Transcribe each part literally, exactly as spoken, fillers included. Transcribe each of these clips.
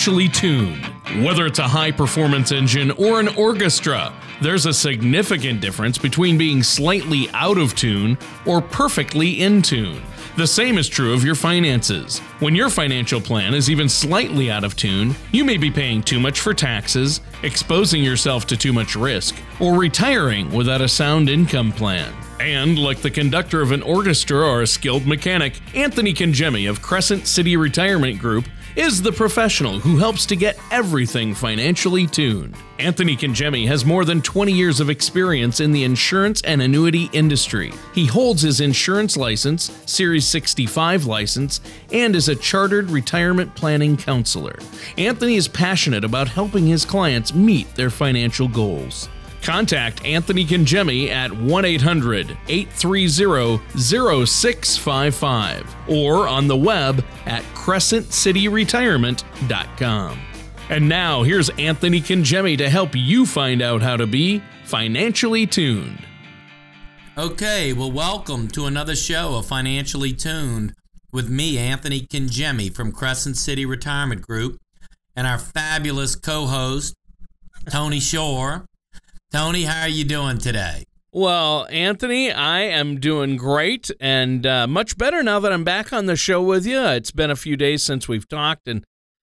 Financially Tuned. Whether it's a high-performance engine or an orchestra, there's a significant difference between being slightly out of tune or perfectly in tune. The same is true of your finances. When your financial plan is even slightly out of tune, you may be paying too much for taxes, exposing yourself to too much risk, or retiring without a sound income plan. And like the conductor of an orchestra or a skilled mechanic, Anthony Congemi of Crescent City Retirement Group is the professional who helps to get everything financially tuned. Anthony Congemi has more than twenty years of experience in the insurance and annuity industry. He holds his insurance license, Series sixty-five license, and is a chartered retirement planning counselor. Anthony is passionate about helping his clients meet their financial goals. Contact Anthony Congemi at one eight hundred, eight three zero, zero six five five or on the web at crescent city retirement dot com. And now here's Anthony Congemi to help you find out how to be financially tuned. Okay, well, welcome to another show of Financially Tuned with me, Anthony Congemi from Crescent City Retirement Group, and our fabulous co-host, Tony Schor. Tony, how are you doing today? Well, Anthony, I am doing great and uh, much better now that I'm back on the show with you. It's been a few days since we've talked, and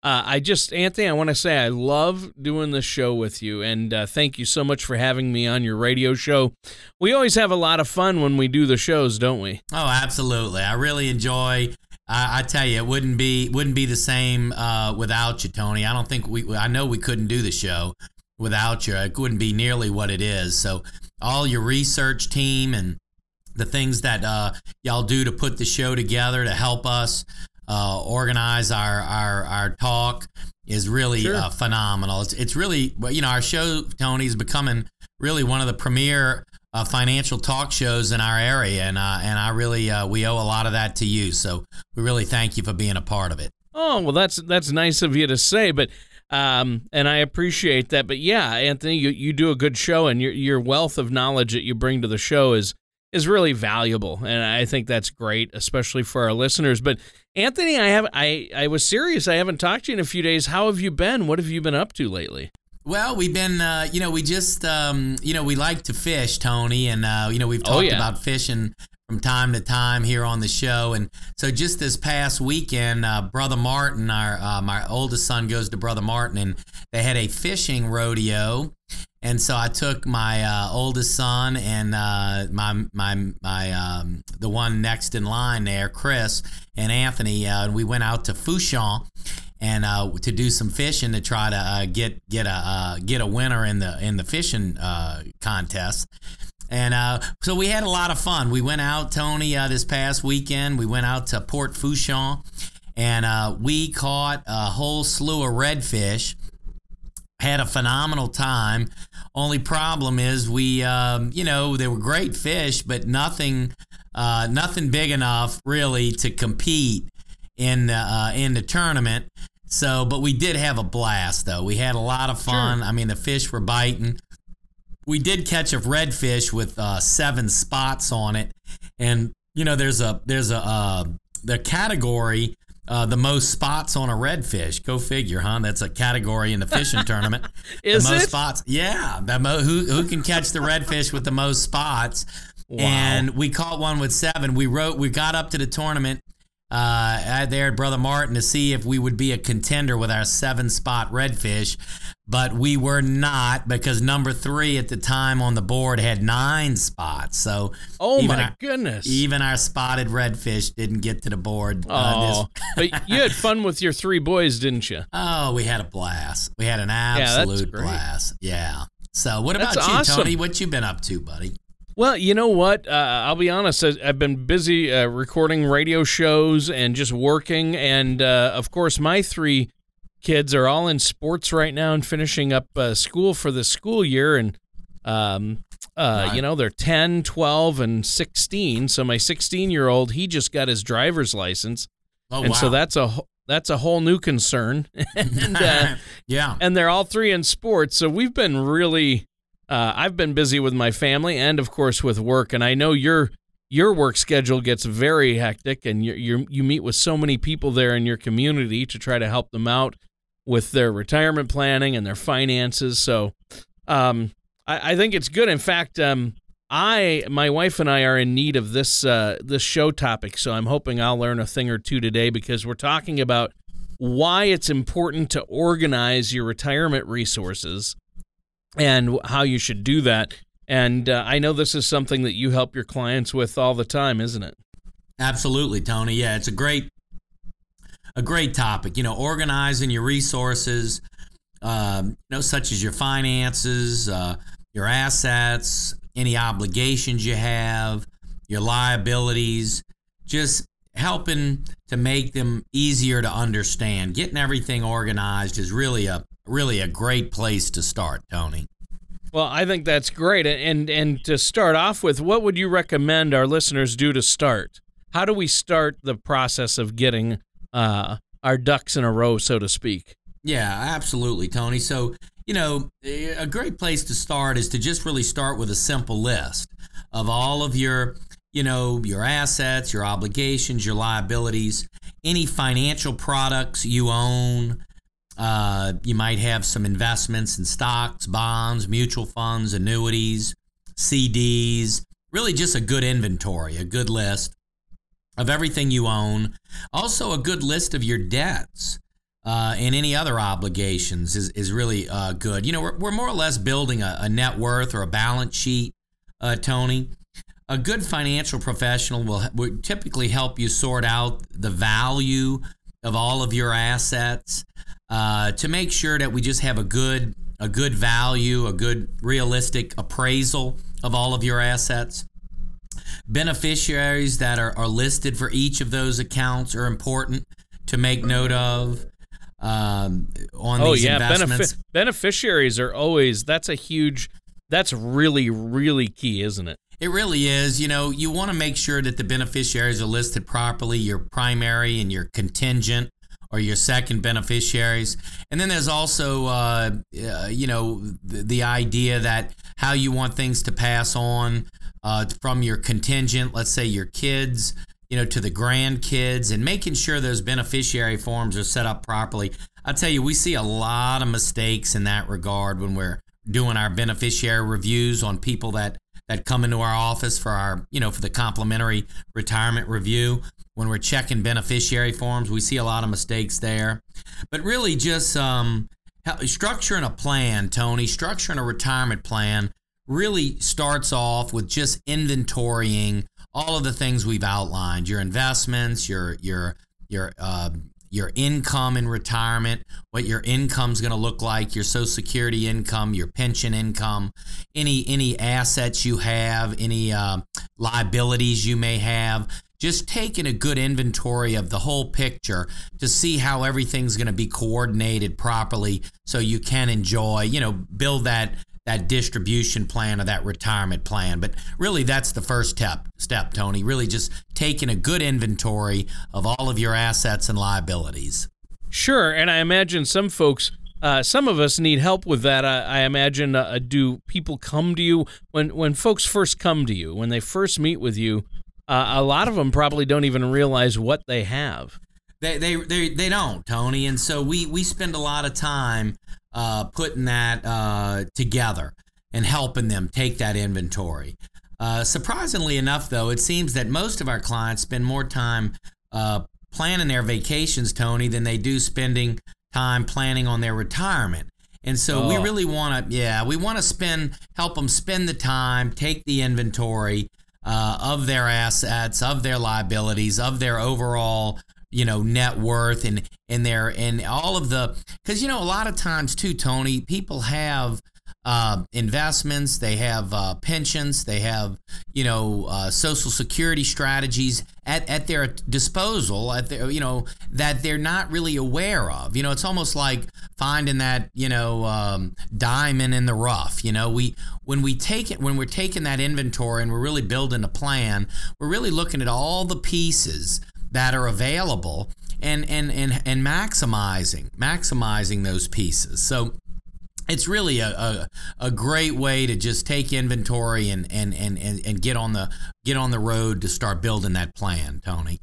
uh, I just, Anthony, I want to say I love doing this show with you, and uh, thank you so much for having me on your radio show. We always have a lot of fun when we do the shows, don't we? Oh, absolutely. I really enjoy. I, I tell you, it wouldn't be wouldn't be the same uh, without you, Tony. I don't think we. I know we couldn't do the show without you. It wouldn't be nearly what it is. So all your research team and the things that uh, y'all do to put the show together to help us uh, organize our, our our talk is really sure. uh, phenomenal. It's, it's really, you know, our show, Tony, is becoming really one of the premier uh, financial talk shows in our area. And, uh, and I really, uh, we owe a lot of that to you. So we really thank you for being a part of it. Oh, well, that's, that's nice of you to say, but Um, and I appreciate that. But yeah, Anthony, you, you do a good show, and your your wealth of knowledge that you bring to the show is is really valuable. And I think that's great, especially for our listeners. But Anthony, I have I, I was serious. I haven't talked to you in a few days. How have you been? What have you been up to lately? Well, we've been, uh, you know, we just, um, you know, we like to fish, Tony. And, uh, you know, we've talked oh, yeah. about fishing from time to time here on the show. And so just this past weekend, uh, Brother Martin, our uh, my oldest son goes to Brother Martin, and they had a fishing rodeo. And so I took my uh, oldest son and uh, my my my um, the one next in line there, Chris and Anthony, uh, and we went out to Fourchon and uh, to do some fishing to try to uh, get get a uh, get a winner in the in the fishing uh, contest. And uh, so we had a lot of fun. We went out, Tony, uh, this past weekend. We went out to Port Fourchon, and uh, we caught a whole slew of redfish. Had a phenomenal time. Only problem is we, um, you know, they were great fish, but nothing, uh, nothing big enough really to compete in uh, in the tournament. So, but we did have a blast, though. We had a lot of fun. Sure. I mean, the fish were biting. We did catch a redfish with uh, seven spots on it, and you know there's a there's a uh, the category uh, the most spots on a redfish. Go figure, huh? That's a category in the fishing tournament. Is the most it? Spots? Yeah, the mo- who who can catch the redfish with the most spots? Wow. And we caught one with seven. We wrote we got up to the tournament uh, there at Brother Martin to see if we would be a contender with our seven spot redfish. But we were not, because number three at the time on the board had nine spots. So, oh my our, goodness, even our spotted redfish didn't get to the board. Uh, oh, this. But you had fun with your three boys, didn't you? Oh, we had a blast. We had an absolute yeah, blast. Yeah. So, what about that's you, awesome. Tony? What you been up to, buddy? Well, you know what? Uh, I'll be honest. I've been busy uh, recording radio shows and just working, and uh, of course, my three kids are all in sports right now and finishing up uh, school for the school year, and um, uh, right. you know they're ten, twelve, and sixteen. So my sixteen-year-old, he just got his driver's license, oh, and wow. so that's a that's a whole new concern. and, uh, yeah, and they're all three in sports, so we've been really. Uh, I've been busy with my family and, of course, with work, and I know your your work schedule gets very hectic, and you you you meet with so many people there in your community to try to help them out with their retirement planning and their finances. So um, I, I think it's good. In fact, um, I, my wife and I are in need of this uh, this show topic, so I'm hoping I'll learn a thing or two today, because we're talking about why it's important to organize your retirement resources and how you should do that. And uh, I know this is something that you help your clients with all the time, isn't it? Absolutely, Tony. Yeah, it's a great a great topic. You know, organizing your resources, um, you know, such as your finances, uh, your assets, any obligations you have, your liabilities, just helping to make them easier to understand. Getting everything organized is really a really a great place to start, Tony. Well, I think that's great. And and to start off with, what would you recommend our listeners do to start? How do we start the process of getting uh, our ducks in a row, so to speak? Yeah, absolutely, Tony. So, you know, a great place to start is to just really start with a simple list of all of your, you know, your assets, your obligations, your liabilities, any financial products you own. Uh, you might have some investments in stocks, bonds, mutual funds, annuities, C Ds, really just a good inventory, a good list of everything you own. Also a good list of your debts uh, and any other obligations is, is really uh, good. You know, we're, we're more or less building a, a net worth or a balance sheet, uh, Tony. A good financial professional will, will typically help you sort out the value of all of your assets uh, to make sure that we just have a good a good value, a good realistic appraisal of all of your assets. Beneficiaries that are, are listed for each of those accounts are important to make note of um, on oh, these yeah. investments. Benefic- beneficiaries are always, that's a huge, that's really, really key, isn't it? It really is. You know, you want to make sure that the beneficiaries are listed properly, your primary and your contingent or your second beneficiaries. And then there's also, uh, uh, you know, the, the idea that how you want things to pass on uh, from your contingent, let's say your kids, you know, to the grandkids, and making sure those beneficiary forms are set up properly. I tell you, we see a lot of mistakes in that regard when we're doing our beneficiary reviews on people that that come into our office for our, you know, for the complimentary retirement review. When we're checking beneficiary forms, we see a lot of mistakes there. But really just um, structuring a plan, Tony, structuring a retirement plan really starts off with just inventorying all of the things we've outlined, your investments, your, your, your, uh, your income in retirement, what your income's going to look like, your Social Security income, your pension income, any any assets you have, any uh, liabilities you may have. Just taking a good inventory of the whole picture to see how everything's going to be coordinated properly, so you can enjoy, you know, build that that distribution plan or that retirement plan. But really, that's the first step, step, Tony, really just taking a good inventory of all of your assets and liabilities. Sure. And I imagine some folks, uh, some of us need help with that. I, I imagine, uh, do people come to you when, when folks first come to you, when they first meet with you, uh, a lot of them probably don't even realize what they have. They, they, they, they don't, Tony. And so we, we spend a lot of time Uh, putting that uh, together and helping them take that inventory. Uh, surprisingly enough, though, it seems that most of our clients spend more time uh, planning their vacations, Tony, than they do spending time planning on their retirement. And so oh. we really want to, yeah, we want to spend, help them spend the time, take the inventory uh, of their assets, of their liabilities, of their overall, you know, net worth and in there and all of the, because, you know, a lot of times too, Tony, people have uh, investments, they have uh, pensions, they have, you know, uh, Social Security strategies at, at their disposal, at their, you know, that they're not really aware of. You know, it's almost like finding that, you know, um, diamond in the rough. You know, we when we take it, when we're taking that inventory and we're really building a plan, we're really looking at all the pieces that are available and and and and maximizing maximizing those pieces. So it's really a a, a great way to just take inventory and and, and and and get on the get on the road to start building that plan, Tony.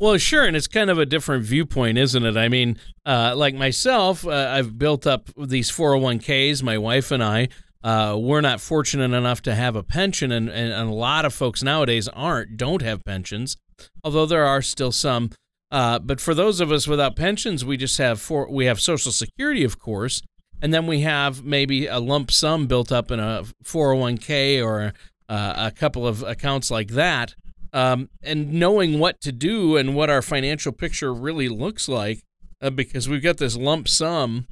Well, sure, and it's kind of a different viewpoint, isn't it? I mean, uh, like myself, uh, I've built up these four oh one k's, my wife and I. Uh, we're not fortunate enough to have a pension, and, and a lot of folks nowadays aren't, don't have pensions, although there are still some. Uh, but for those of us without pensions, we just have four, we have Social Security, of course, and then we have maybe a lump sum built up in a four oh one k or uh, a couple of accounts like that. Um, and knowing what to do and what our financial picture really looks like, uh, because we've got this lump sum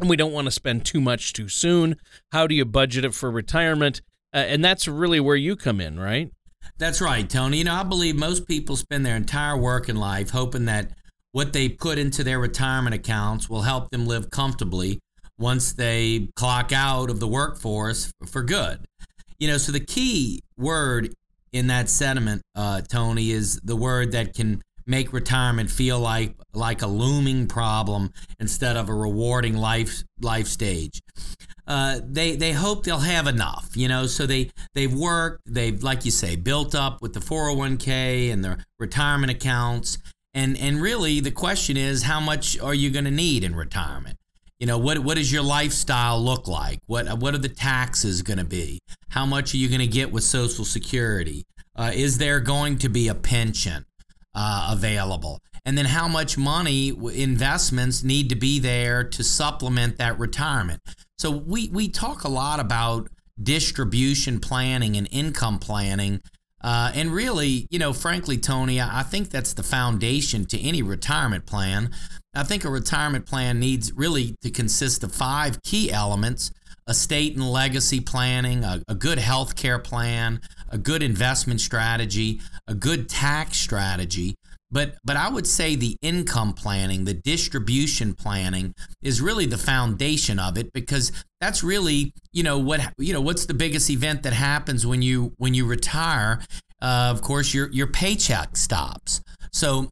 and we don't want to spend too much too soon. How do you budget it for retirement? Uh, and that's really where you come in, right? That's right, Tony. You know, I believe most people spend their entire working life hoping that what they put into their retirement accounts will help them live comfortably once they clock out of the workforce for good. You know, so the key word in that sentiment, uh, Tony, is the word that can make retirement feel like like a looming problem instead of a rewarding life life stage. Uh, they they hope they'll have enough, you know, so they, they've worked, they've, like you say, built up with the four oh one k and their retirement accounts. And and really the question is, how much are you going to need in retirement? You know, what what does your lifestyle look like? What what are the taxes going to be? How much are you going to get with Social Security? Uh, is there going to be a pension uh, available? And then how much money investments need to be there to supplement that retirement? So we, we talk a lot about distribution planning and income planning. Uh, and really, you know, frankly, Tony, I think that's the foundation to any retirement plan. I think a retirement plan needs really to consist of five key elements: estate and legacy planning, a, a good health care plan, a good investment strategy, a good tax strategy. But but I would say the income planning, the distribution planning is really the foundation of it, because that's really, you know, what you know what's the biggest event that happens when you when you retire? Uh, of course, your your paycheck stops. So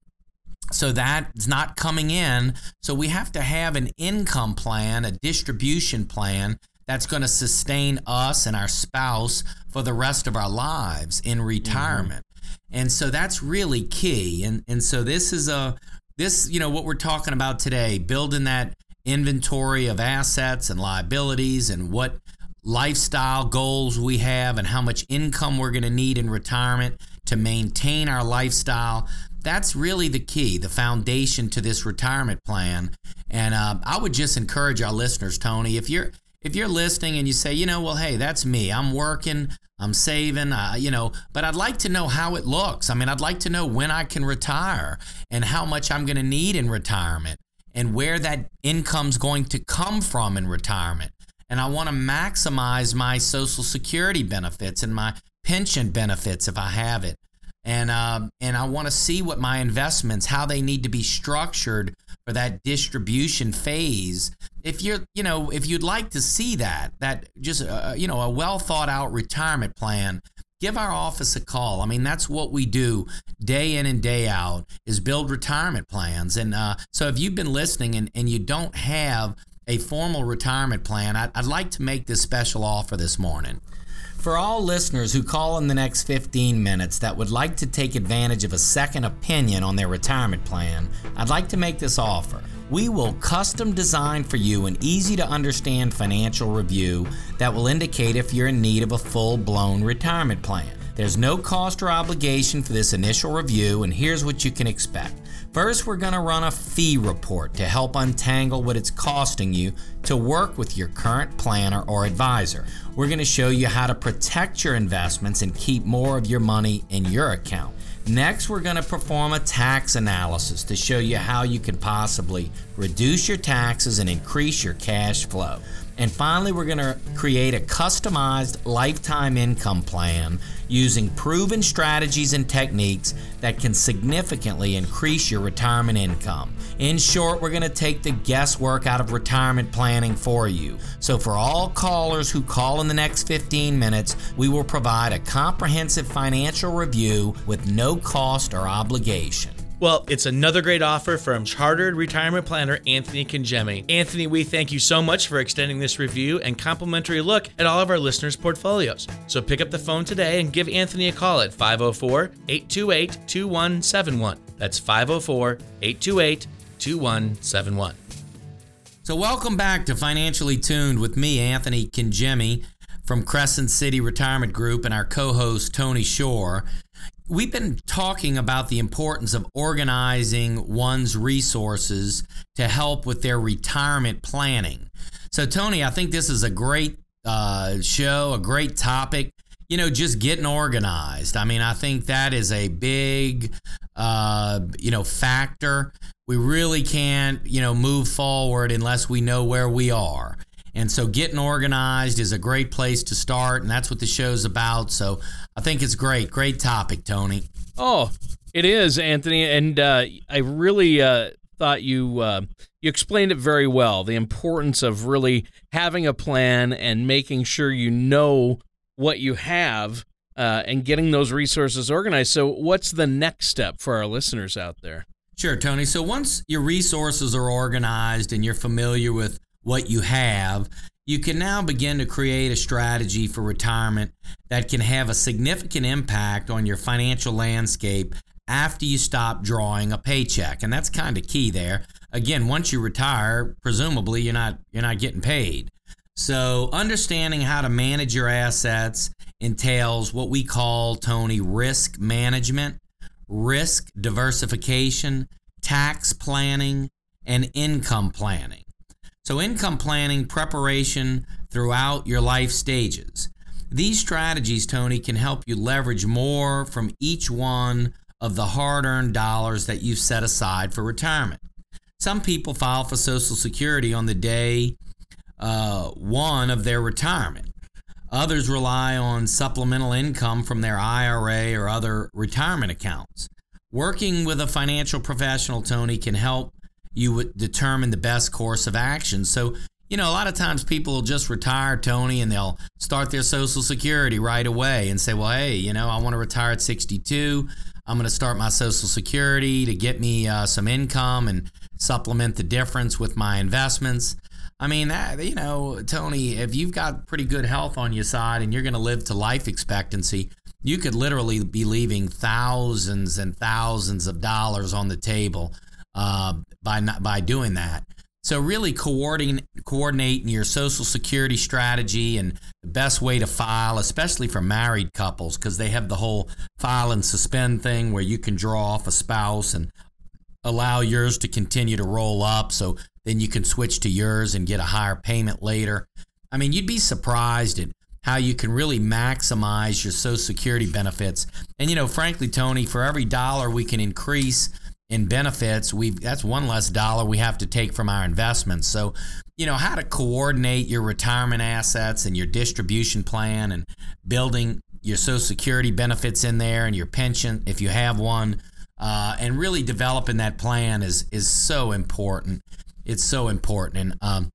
So that's not coming in. So we have to have an income plan, a distribution plan that's going to sustain us and our spouse for the rest of our lives in retirement. Mm-hmm. And so that's really key. And and so this is a this, you know, what we're talking about today, building that inventory of assets and liabilities and what lifestyle goals we have and how much income we're going to need in retirement to maintain our lifestyle. That's really the key, the foundation to this retirement plan. And uh, I would just encourage our listeners, Tony, if you're if you're listening and you say, you know, well, hey, that's me. I'm working, I'm saving, uh, you know, but I'd like to know how it looks. I mean, I'd like to know when I can retire and how much I'm going to need in retirement and where that income's going to come from in retirement. And I want to maximize my Social Security benefits and my pension benefits if I have it. And uh, and I want to see what my investments, how they need to be structured for that distribution phase. If you're, you know, if you'd like to see that, that just, uh, you know, a well thought out retirement plan, give our office a call. I mean, that's what we do day in and day out, is build retirement plans. And uh, so if you've been listening and, and you don't have a formal retirement plan, I'd, I'd like to make this special offer this morning. For all listeners who call in the next fifteen minutes that would like to take advantage of a second opinion on their retirement plan, I'd like to make this offer. We will custom design for you an easy-to-understand financial review that will indicate if you're in need of a full-blown retirement plan. There's no cost or obligation for this initial review, and here's what you can expect. First, we're going to run a fee report to help untangle what it's costing you to work with your current planner or advisor. We're going to show you how to protect your investments and keep more of your money in your account. Next, we're going to perform a tax analysis to show you how you can possibly reduce your taxes and increase your cash flow. And finally, we're going to create a customized lifetime income plan using proven strategies and techniques that can significantly increase your retirement income. In short, we're going to take the guesswork out of retirement planning for you. So for all callers who call in the next fifteen minutes, we will provide a comprehensive financial review with no cost or obligation. Well, it's another great offer from Chartered Retirement Planner Anthony Congemi. Anthony, we thank you so much for extending this review and complimentary look at all of our listeners' portfolios. So pick up the phone today and give Anthony a call at five oh four, eight two eight, two one seven one. That's five oh four, eight two eight, two one seven one. So welcome back to Financially Tuned with me, Anthony Congemi, from Crescent City Retirement Group, and our co-host, Tony Schor. We've been talking about the importance of organizing one's resources to help with their retirement planning. So, Tony, I think this is a great uh, show, a great topic, you know, just getting organized. I mean, I think that is a big, uh, you know, factor. We really can't, you know, move forward unless we know where we are. And so getting organized is a great place to start, and that's what the show's about. So I think it's great. Great topic, Tony. Oh, it is, Anthony. And uh, I really uh, thought you uh, you explained it very well, the importance of really having a plan and making sure you know what you have uh, and getting those resources organized. So what's the next step for our listeners out there? Sure, Tony. So once your resources are organized and you're familiar with what you have, you can now begin to create a strategy for retirement that can have a significant impact on your financial landscape after you stop drawing a paycheck. And that's kind of key there. Again, once you retire, presumably you're not you're not getting paid. So understanding how to manage your assets entails what we call, Tony, risk management, risk diversification, tax planning, and income planning. So income planning preparation throughout your life stages. These strategies, Tony, can help you leverage more from each one of the hard-earned dollars that you've set aside for retirement. Some people file for Social Security on the day uh, one of their retirement. Others rely on supplemental income from their I R A or other retirement accounts. Working with a financial professional, Tony, can help you would determine the best course of action. So, you know, a lot of times people will just retire, Tony, and they'll start their Social Security right away and say, well, hey, you know, I want to retire at sixty-two. I'm going to start my Social Security to get me uh, some income and supplement the difference with my investments. I mean, that, you know, Tony, if you've got pretty good health on your side and you're going to live to life expectancy, you could literally be leaving thousands and thousands of dollars on the table Uh, by not, by doing that. So really coordinating coordinating your Social Security strategy and the best way to file, especially for married couples, because they have the whole file and suspend thing where you can draw off a spouse and allow yours to continue to roll up, so then you can switch to yours and get a higher payment later. I mean, you'd be surprised at how you can really maximize your Social Security benefits. And, you know, frankly, Tony, for every dollar we can increase in benefits, we've that's one less dollar we have to take from our investments. So, you know, how to coordinate your retirement assets and your distribution plan and building your Social Security benefits in there and your pension, if you have one, uh, and really developing that plan is is so important. It's so important. And, um,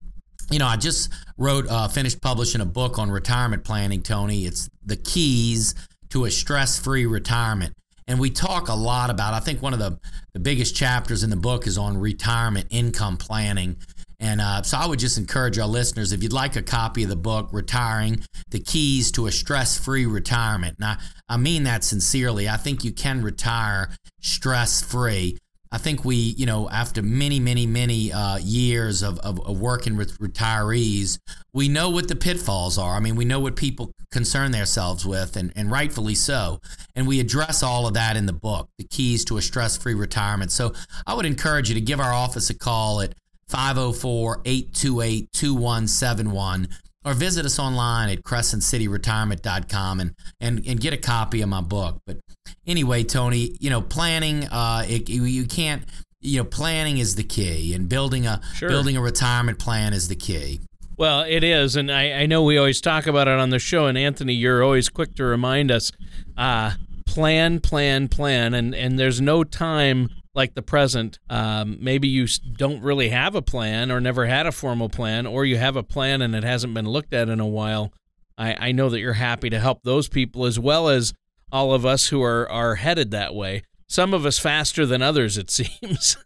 you know, I just wrote, uh, finished publishing a book on retirement planning, Tony. It's The Keys to a Stress-Free Retirement. And we talk a lot about, I think one of the, the biggest chapters in the book is on retirement income planning. And uh, so I would just encourage our listeners, if you'd like a copy of the book, Retiring, The Keys to a Stress-Free Retirement. Now, I mean that sincerely. I think you can retire stress-free. I think we, you know, after many, many, many uh, years of, of, of working with retirees, we know what the pitfalls are. I mean, we know what people concern themselves with, and, and rightfully so. And we address all of that in the book, The Keys to a Stress-Free Retirement. So I would encourage you to give our office a call at five oh four, eight two eight, two one seven one or visit us online at crescent city retirement dot com and, and, and get a copy of my book. But anyway, Tony, you know, planning, uh, it, you can't, you know, planning is the key, and building a sure. building a retirement plan is the key. Well, it is, and I, I know we always talk about it on the show, and Anthony, you're always quick to remind us, uh, plan, plan, plan, and, and there's no time like the present. Um, maybe you don't really have a plan or never had a formal plan, or you have a plan and it hasn't been looked at in a while. I, I know that you're happy to help those people as well as all of us who are, are headed that way. Some of us faster than others, it seems.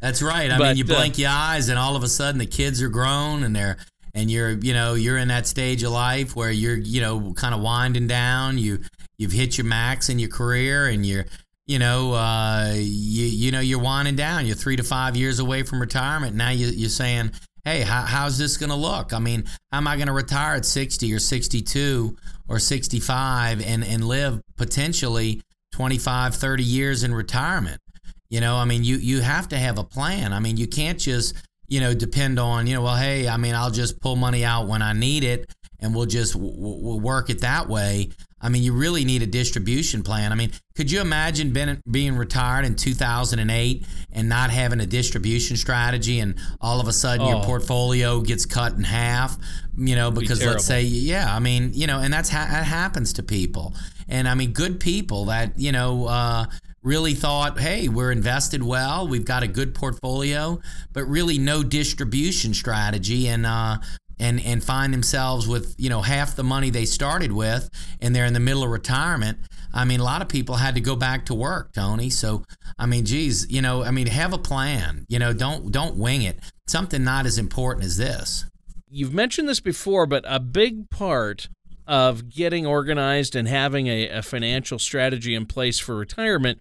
That's right. I but, mean, you blink uh, your eyes and all of a sudden the kids are grown and they're, and you're, you know, you're in that stage of life where you're, you know, kind of winding down. You, you've hit your max in your career and you're, you know, uh, you you know, you're winding down. You're three to five years away from retirement. Now you, you're saying, hey, how, how's this going to look? I mean, how am I going to retire at sixty or sixty-two or sixty-five and, and live potentially twenty-five, thirty years in retirement? You know, I mean, you, you have to have a plan. I mean, you can't just, you know, depend on, you know, well, hey, I mean, I'll just pull money out when I need it and we'll just w- w- work it that way. I mean, you really need a distribution plan. I mean, could you imagine being, being retired in two thousand eight and not having a distribution strategy, and all of a sudden oh. your portfolio gets cut in half, you know, because be let's say, yeah, I mean, you know, and that's how ha- it happens to people. And I mean, good people that, you know, uh, really thought, hey, we're invested well, we've got a good portfolio, but really no distribution strategy, and, uh, and and find themselves with, you know, half the money they started with, and they're in the middle of retirement. I mean, a lot of people had to go back to work, Tony. So, I mean, geez, you know, I mean, have a plan. You know, don't don't wing it. Something not as important as this. You've mentioned this before, but a big part of getting organized and having a, a financial strategy in place for retirement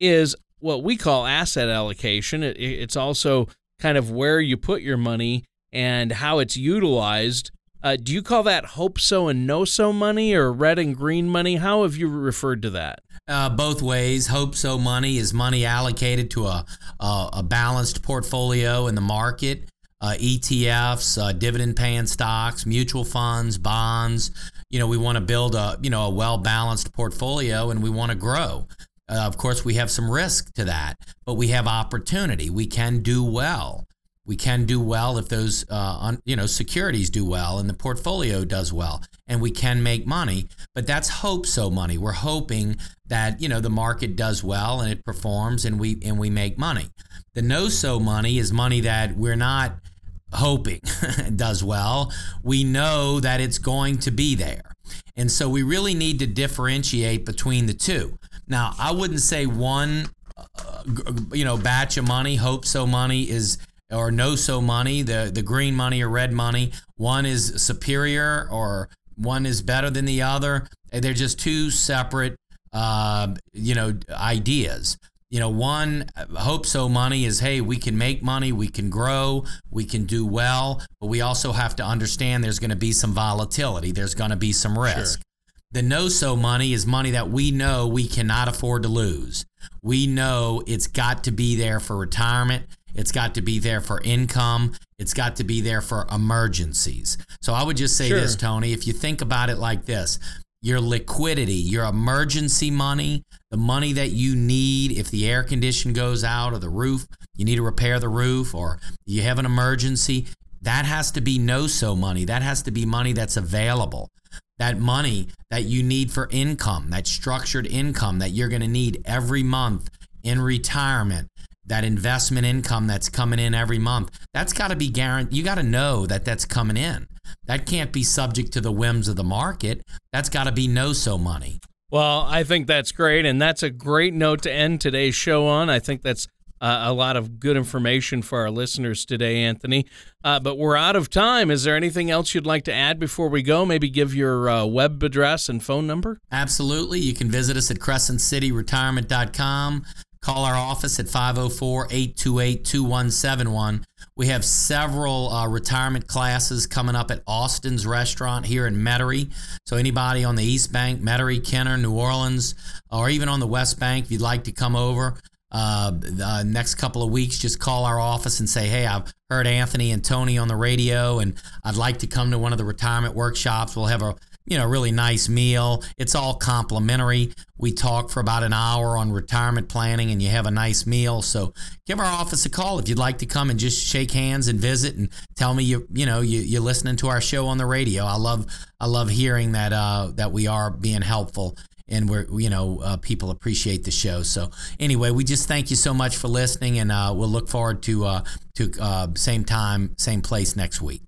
is what we call asset allocation. It, it's also kind of where you put your money and how it's utilized. Uh, do you call that hope so and no so money, or red and green money? How have you referred to that? Uh, both ways. Hope so money is money allocated to a a, a balanced portfolio in the market, uh, E T Fs, uh, dividend paying stocks, mutual funds, bonds. You know, we want to build a you know a well balanced portfolio, and we want to grow. Uh, of course, we have some risk to that, but we have opportunity. We can do well. We can do well if those, uh, un, you know, securities do well and the portfolio does well, and we can make money. But that's hope so money. We're hoping that, you know, the market does well and it performs, and we and we make money. The no so money is money that we're not hoping does well. We know that it's going to be there, and so we really need to differentiate between the two. Now, I wouldn't say one, uh, you know, batch of money, hope so money is, or no so money, the, the green money or red money, one is superior or one is better than the other. They're just two separate, uh, you know, ideas. You know, one hope so money is, hey, we can make money, we can grow, we can do well, but we also have to understand there's going to be some volatility. There's going to be some risk. Sure. The no-so money is money that we know we cannot afford to lose. We know it's got to be there for retirement. It's got to be there for income. It's got to be there for emergencies. So I would just say sure. this, Tony, if you think about it like this, your liquidity, your emergency money, the money that you need if the air condition goes out or the roof, you need to repair the roof, or you have an emergency, that has to be no-so money. That has to be money that's available. That money that you need for income, that structured income that you're going to need every month in retirement, that investment income that's coming in every month, that's got to be guaranteed. You got to know that that's coming in. That can't be subject to the whims of the market. That's got to be no-so money. Well, I think that's great, and that's a great note to end today's show on. I think that's Uh, a lot of good information for our listeners today, Anthony. Uh, but we're out of time. Is there anything else you'd like to add before we go? Maybe give your uh, web address and phone number? Absolutely. You can visit us at crescent city retirement dot com. Call our office at five oh four, eight two eight, two one seven one. We have several uh, retirement classes coming up at Austin's Restaurant here in Metairie. So anybody on the East Bank, Metairie, Kenner, New Orleans, or even on the West Bank, if you'd like to come over, Uh, the next couple of weeks, just call our office and say, hey, I've heard Anthony and Tony on the radio, and I'd like to come to one of the retirement workshops. We'll have a, you know, really nice meal. It's all complimentary. We talk for about an hour on retirement planning, and you have a nice meal. So give our office a call if you'd like to come and just shake hands and visit, and tell me you, you know, you, you're listening to our show on the radio. I love, I love hearing that, uh, that we are being helpful. And we're, you know, uh, people appreciate the show. So anyway, we just thank you so much for listening, and uh, we'll look forward to uh, to uh, same time, same place next week.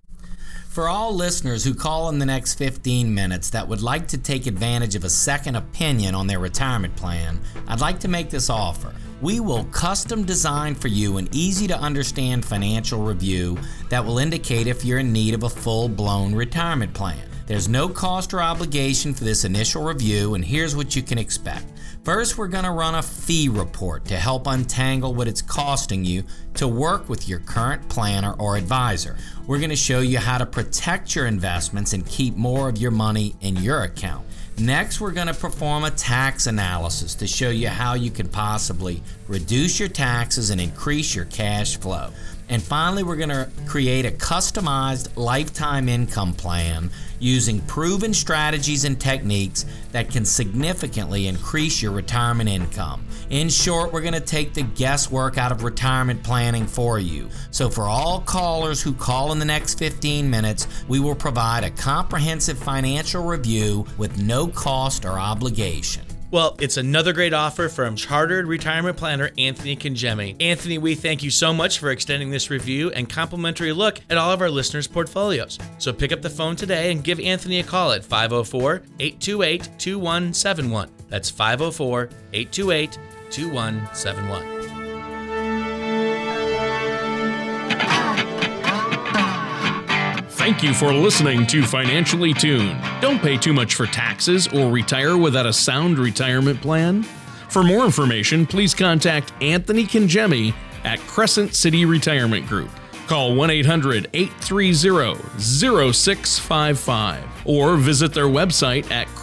For all listeners who call in the next fifteen minutes that would like to take advantage of a second opinion on their retirement plan, I'd like to make this offer. We will custom design for you an easy-to-understand financial review that will indicate if you're in need of a full-blown retirement plan. There's no cost or obligation for this initial review, and here's what you can expect. First, we're going to run a fee report to help untangle what it's costing you to work with your current planner or advisor. We're going to show you how to protect your investments and keep more of your money in your account. Next, we're going to perform a tax analysis to show you how you can possibly reduce your taxes and increase your cash flow. And finally, we're going to create a customized lifetime income plan using proven strategies and techniques that can significantly increase your retirement income. In short, we're going to take the guesswork out of retirement planning for you. So for all callers who call in the next fifteen minutes, we will provide a comprehensive financial review with no cost or obligation. Well, it's another great offer from Chartered Retirement Planner Anthony Congemi. Anthony, we thank you so much for extending this review and complimentary look at all of our listeners' portfolios. So pick up the phone today and give Anthony a call at five oh four, eight two eight, two one seven one. That's five oh four, eight two eight, two one seven one. Thank you for listening to Financially Tuned. Don't pay too much for taxes or retire without a sound retirement plan. For more information, please contact Anthony Congemi at Crescent City Retirement Group. Call one eight hundred, eight three zero, zero six five five or visit their website at